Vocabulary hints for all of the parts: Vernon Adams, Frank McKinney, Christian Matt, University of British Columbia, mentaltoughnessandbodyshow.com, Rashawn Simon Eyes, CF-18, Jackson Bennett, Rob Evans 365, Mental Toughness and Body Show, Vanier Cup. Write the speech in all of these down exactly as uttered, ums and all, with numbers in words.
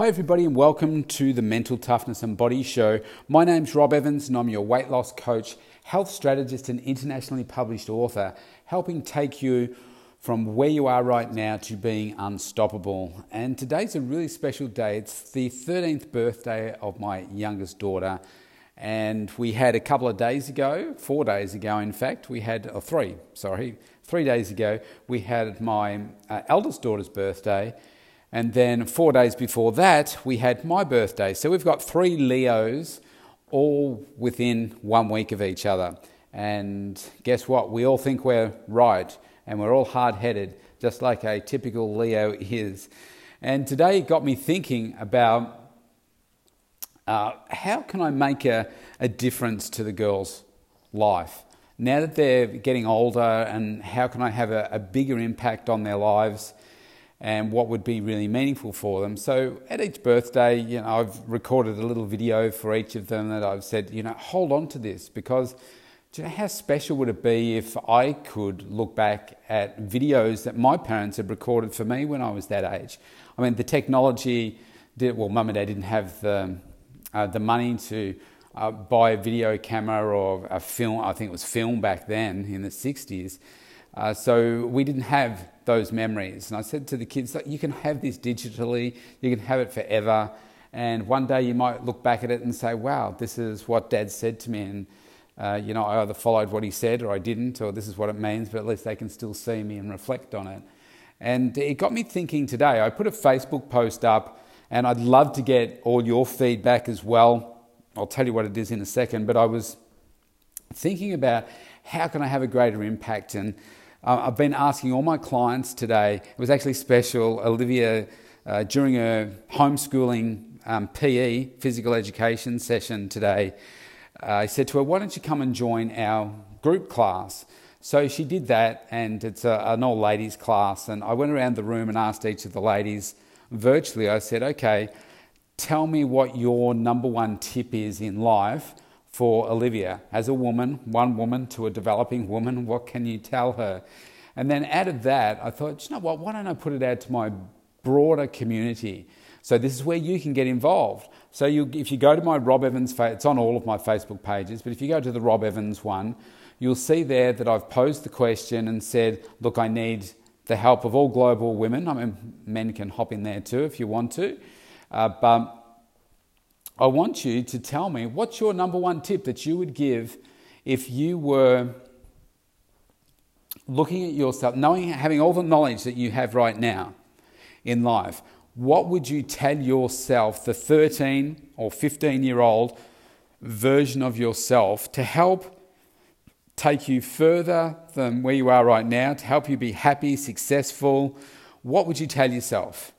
Hi everybody and welcome to the Mental Toughness and Body Show. My name's Rob Evans and I'm your weight loss coach, health strategist and internationally published author, helping take you from where you are right now to being unstoppable. And today's a really special day. It's the thirteenth birthday of my youngest daughter, and we had a couple of days ago, four days ago in fact, we had, or three, sorry, three days ago, we had my uh, eldest daughter's birthday. And then four days before that, we had my birthday. So we've got three Leos all within one week of each other. And guess what? We all think we're right and we're all hard-headed, just like a typical Leo is. And today it got me thinking about uh, how can I make a, a difference to the girls' life? Now that they're getting older, and how can I have a, a bigger impact on their lives? And what would be really meaningful for them. So at each birthday, you know, I've recorded a little video for each of them that I've said, you know, hold on to this, because do you know how special would it be if I could look back at videos that my parents had recorded for me when I was that age? I mean, the technology did, well, Mum and Dad didn't have the uh, the money to uh, buy a video camera or a film. I think it was film back then in the sixties. Uh, so we didn't have those memories. And I said to the kids, you can have this digitally, you can have it forever. And one day you might look back at it and say, wow, this is what Dad said to me. And, uh, you know, I either followed what he said or I didn't, or this is what it means, but at least they can still see me and reflect on it. And it got me thinking today. I put a Facebook post up and I'd love to get all your feedback as well. I'll tell you what it is in a second, but I was thinking about how can I have a greater impact. And uh, I've been asking all my clients today. It was actually special. Olivia, uh, during her homeschooling um, P E, physical education session today, uh, I said to her, why don't you come and join our group class? So she did that, and it's a, an all ladies class. And I went around the room and asked each of the ladies virtually, I said, okay, tell me what your number one tip is in life for Olivia, as a woman, one woman to a developing woman, what can you tell her? And then out of that, I thought, you know what, why don't I put it out to my broader community? So this is where you can get involved. So you, if you go to my Rob Evans, it's on all of my Facebook pages, but if you go to the Rob Evans one, you'll see there that I've posed the question and said, look, I need the help of all global women. I mean, men can hop in there too if you want to, uh, but I want you to tell me, what's your number one tip that you would give if you were looking at yourself, knowing, having all the knowledge that you have right now in life? What would you tell yourself, the thirteen or fifteen-year-old version of yourself, to help take you further than where you are right now, to help you be happy, successful? What would you tell yourself?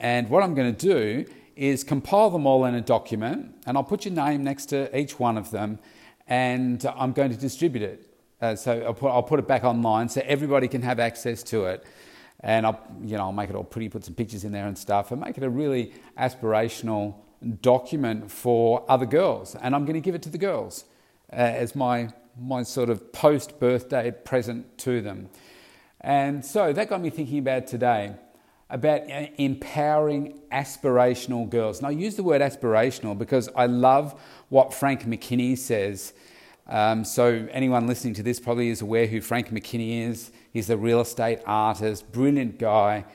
And what I'm going to do is compile them all in a document, and I'll put your name next to each one of them, and I'm going to distribute it. Uh, so I'll put, I'll put it back online so everybody can have access to it. And I'll, you know, I'll make it all pretty, put some pictures in there and stuff, and make it a really aspirational document for other girls. And I'm going to give it to the girls uh, as my, my sort of post-birthday present to them. And so that got me thinking about today, about empowering aspirational girls. And I use the word aspirational because I love what Frank McKinney says. Um, so anyone listening to this probably is aware who Frank McKinney is. He's a real estate artist, brilliant guy.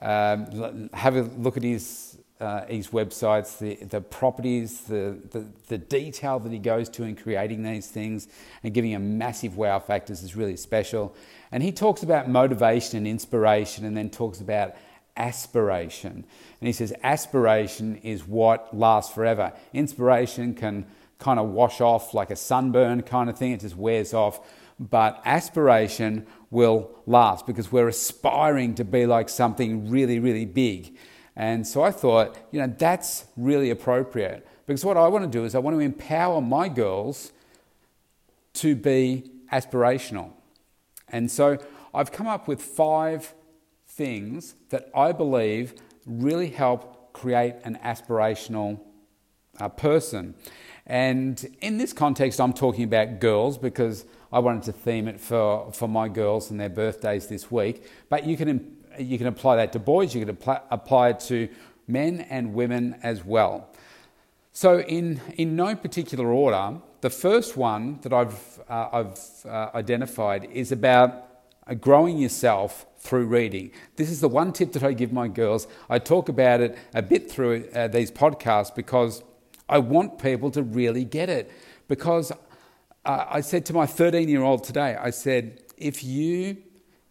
Um, have a look at his uh, his websites, the, the properties, the, the, the detail that he goes to in creating these things and giving them massive wow factors is really special. And he talks about motivation and inspiration, and then talks about aspiration. And he says aspiration is what lasts forever. Inspiration can kind of wash off like a sunburn kind of thing. It just wears off. But aspiration will last because we're aspiring to be like something really, really big. And so I thought, you know, that's really appropriate, because what I want to do is I want to empower my girls to be aspirational. And so I've come up with five things that I believe really help create an aspirational uh, person. And in this context, I'm talking about girls because I wanted to theme it for, for my girls and their birthdays this week. But you can you can apply that to boys, you can apply, apply it to men and women as well. So in, in no particular order, the first one that I've, uh, I've uh, identified is about growing yourself through reading. This is the one tip that I give my girls. I talk about it a bit through uh, these podcasts because I want people to really get it. Because uh, I said to my thirteen-year-old today, I said, if you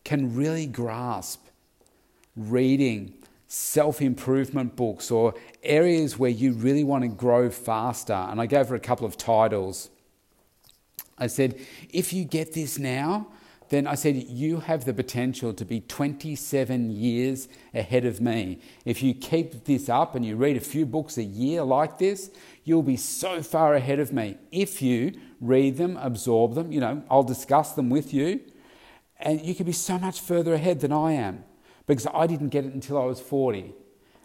can really grasp reading self-improvement books or areas where you really want to grow faster, and I gave her a couple of titles, I said, if you get this now, then I said, you have the potential to be twenty-seven years ahead of me. If you keep this up and you read a few books a year like this, you'll be so far ahead of me. If you read them, absorb them, you know, I'll discuss them with you, and you could be so much further ahead than I am, because I didn't get it until I was forty.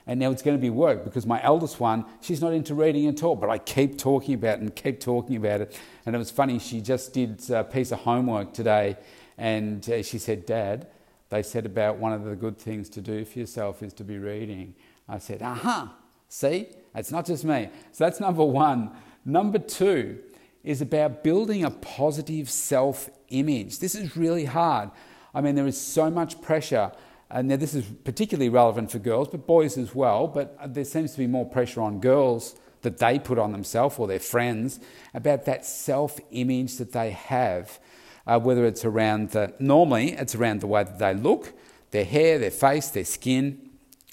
And now it's going to be work, because my eldest one, she's not into reading at all, but I keep talking about it and keep talking about it. And it was funny, she just did a piece of homework today, and she said, Dad, they said about one of the good things to do for yourself is to be reading. I said, aha, uh-huh. See, it's not just me. So that's number one. Number two is about building a positive self-image. This is really hard. I mean, there is so much pressure, and this is particularly relevant for girls, but boys as well, but there seems to be more pressure on girls that they put on themselves or their friends about that self-image that they have. Uh, whether it's around the, normally it's around the way that they look, their hair, their face, their skin,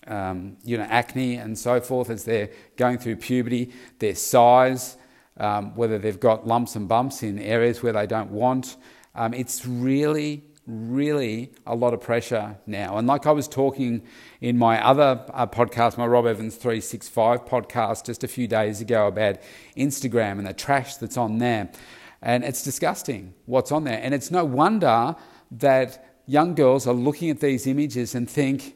um, you know, acne and so forth as they're going through puberty, their size, um, whether they've got lumps and bumps in areas where they don't want. Um, it's really, really a lot of pressure now. And like I was talking in my other uh, podcast, my Rob Evans three sixty-five podcast just a few days ago about Instagram and the trash that's on there. And it's disgusting what's on there. And it's no wonder that young girls are looking at these images and think,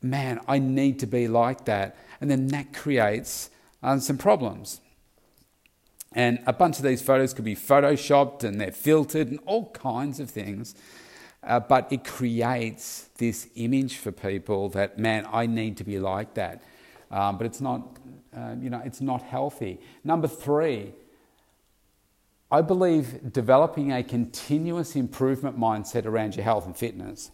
man, I need to be like that. And then that creates um, some problems. And a bunch of these photos could be photoshopped and they're filtered and all kinds of things. Uh, but it creates this image for people that, man, I need to be like that. Um, but it's not, uh, you know, it's not healthy. Number three, I believe developing a continuous improvement mindset around your health and fitness.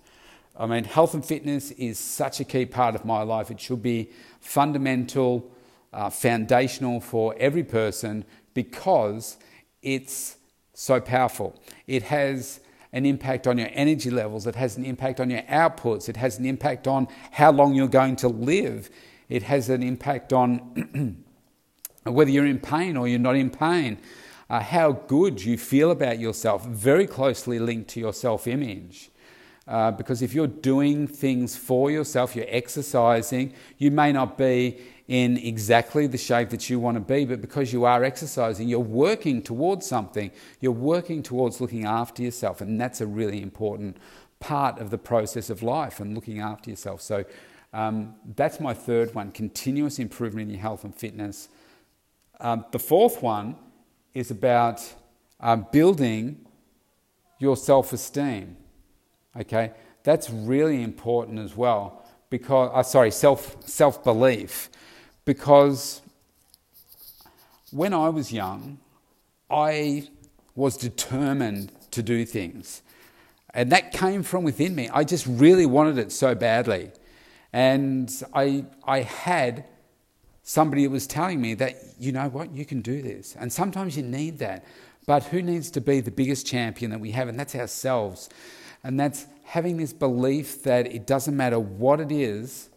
I mean, health and fitness is such a key part of my life. It should be fundamental, uh, foundational for every person, because it's so powerful. It has an impact on your energy levels. It has an impact on your outputs. It has an impact on how long you're going to live. It has an impact on whether you're in pain or you're not in pain. Uh, how good you feel about yourself, very closely linked to your self-image. Uh, because if you're doing things for yourself, you're exercising, you may not be in exactly the shape that you want to be, but because you are exercising, you're working towards something. You're working towards looking after yourself, and that's a really important part of the process of life and looking after yourself. So um, that's my third one, continuous improvement in your health and fitness. Um, the fourth one is about um, building your self-esteem, okay? That's really important as well, because, uh, sorry, self, self-belief, because when I was young, I was determined to do things, and that came from within me. I just really wanted it so badly, and I I had somebody was telling me that, you know what, you can do this. And sometimes you need that. But who needs to be the biggest champion that we have? And that's ourselves. And that's having this belief that it doesn't matter what it is,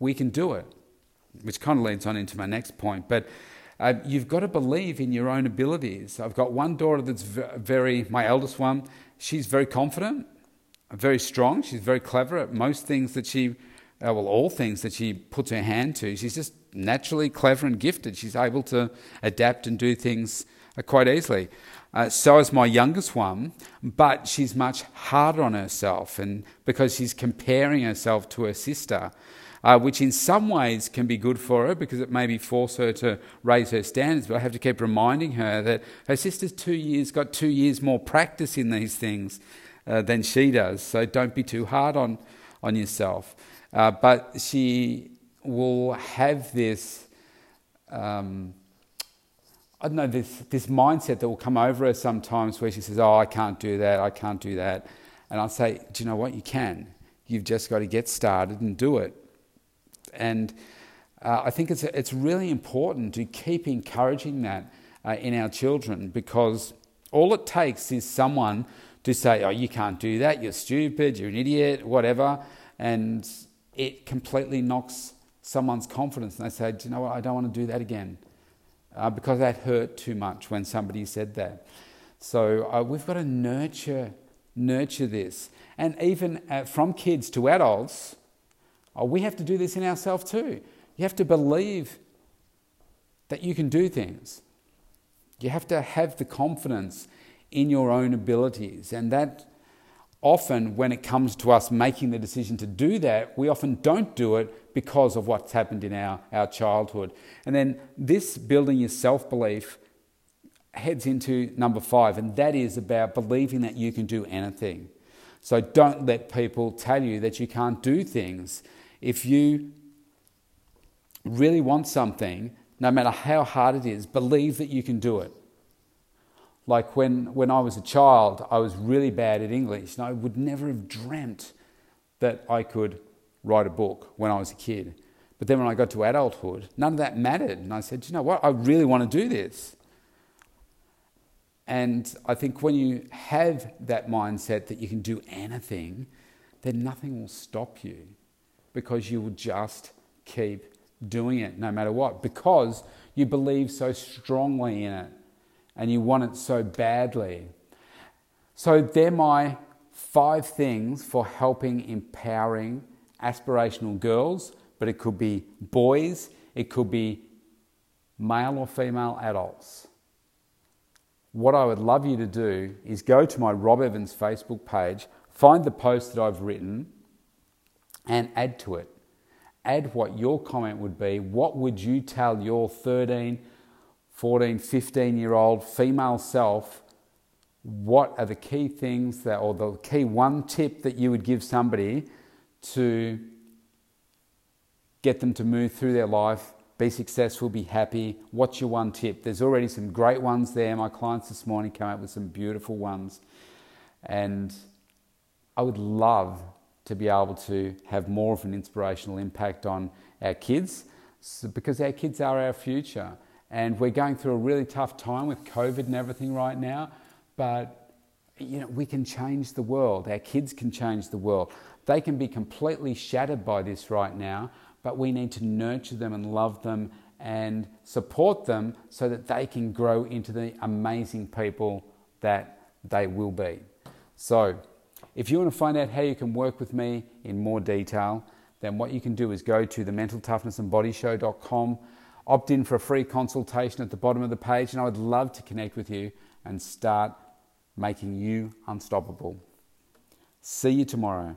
we can do it. Which kind of leads on into my next point. But uh, you've got to believe in your own abilities. I've got one daughter that's very, my eldest one, she's very confident, very strong. She's very clever at most things that she, uh, well, all things that she puts her hand to. She's just naturally clever and gifted. She's able to adapt and do things quite easily. Uh, so is my youngest one, but she's much harder on herself, and because she's comparing herself to her sister, uh, which in some ways can be good for her because it maybe force her to raise her standards. But I have to keep reminding her that her sister's two years got two years more practice in these things uh, than she does. So don't be too hard on on yourself. Uh, but she will have this, um, I don't know, this this mindset that will come over her sometimes where she says, oh, I can't do that, I can't do that. And I'll say, do you know what? You can. You've just got to get started and do it. And uh, I think it's it's really important to keep encouraging that uh, in our children, because all it takes is someone to say, oh, you can't do that, you're stupid, you're an idiot, whatever. And it completely knocks someone's confidence. And they say, do you know what? I don't want to do that again. Uh, because that hurt too much when somebody said that. So uh, we've got to nurture nurture this. And even uh, from kids to adults, uh, we have to do this in ourselves too. You have to believe that you can do things. You have to have the confidence in your own abilities. And that often, when it comes to us making the decision to do that, we often don't do it because of what's happened in our, our childhood. And then this building your self-belief heads into number five, and that is about believing that you can do anything. So don't let people tell you that you can't do things. If you really want something, no matter how hard it is, believe that you can do it. Like when, when I was a child, I was really bad at English, and I would never have dreamt that I could write a book when I was a kid. But then when I got to adulthood, none of that mattered. And I said, you know what? I really want to do this. And I think when you have that mindset that you can do anything, then nothing will stop you, because you will just keep doing it no matter what, because you believe so strongly in it and you want it so badly. So they're my five things for helping empowering aspirational girls, but it could be boys, it could be male or female adults. What I would love you to do is go to my Rob Evans Facebook page, find the post that I've written, and add to it. Add what your comment would be. What would you tell your thirteen, fourteen, fifteen year old female self? What are the key things that, or the key one tip that you would give somebody to get them to move through their life, be successful, be happy? What's your one tip? There's already some great ones there. My clients this morning came up with some beautiful ones. And I would love to be able to have more of an inspirational impact on our kids, because our kids are our future. And we're going through a really tough time with COVID and everything right now, but you know, we can change the world. Our kids can change the world. They can be completely shattered by this right now, but we need to nurture them and love them and support them so that they can grow into the amazing people that they will be. So if you want to find out how you can work with me in more detail, then what you can do is go to the mental toughness and body show dot com. Opt in for a free consultation at the bottom of the page, and I would love to connect with you and start making you unstoppable. See you tomorrow.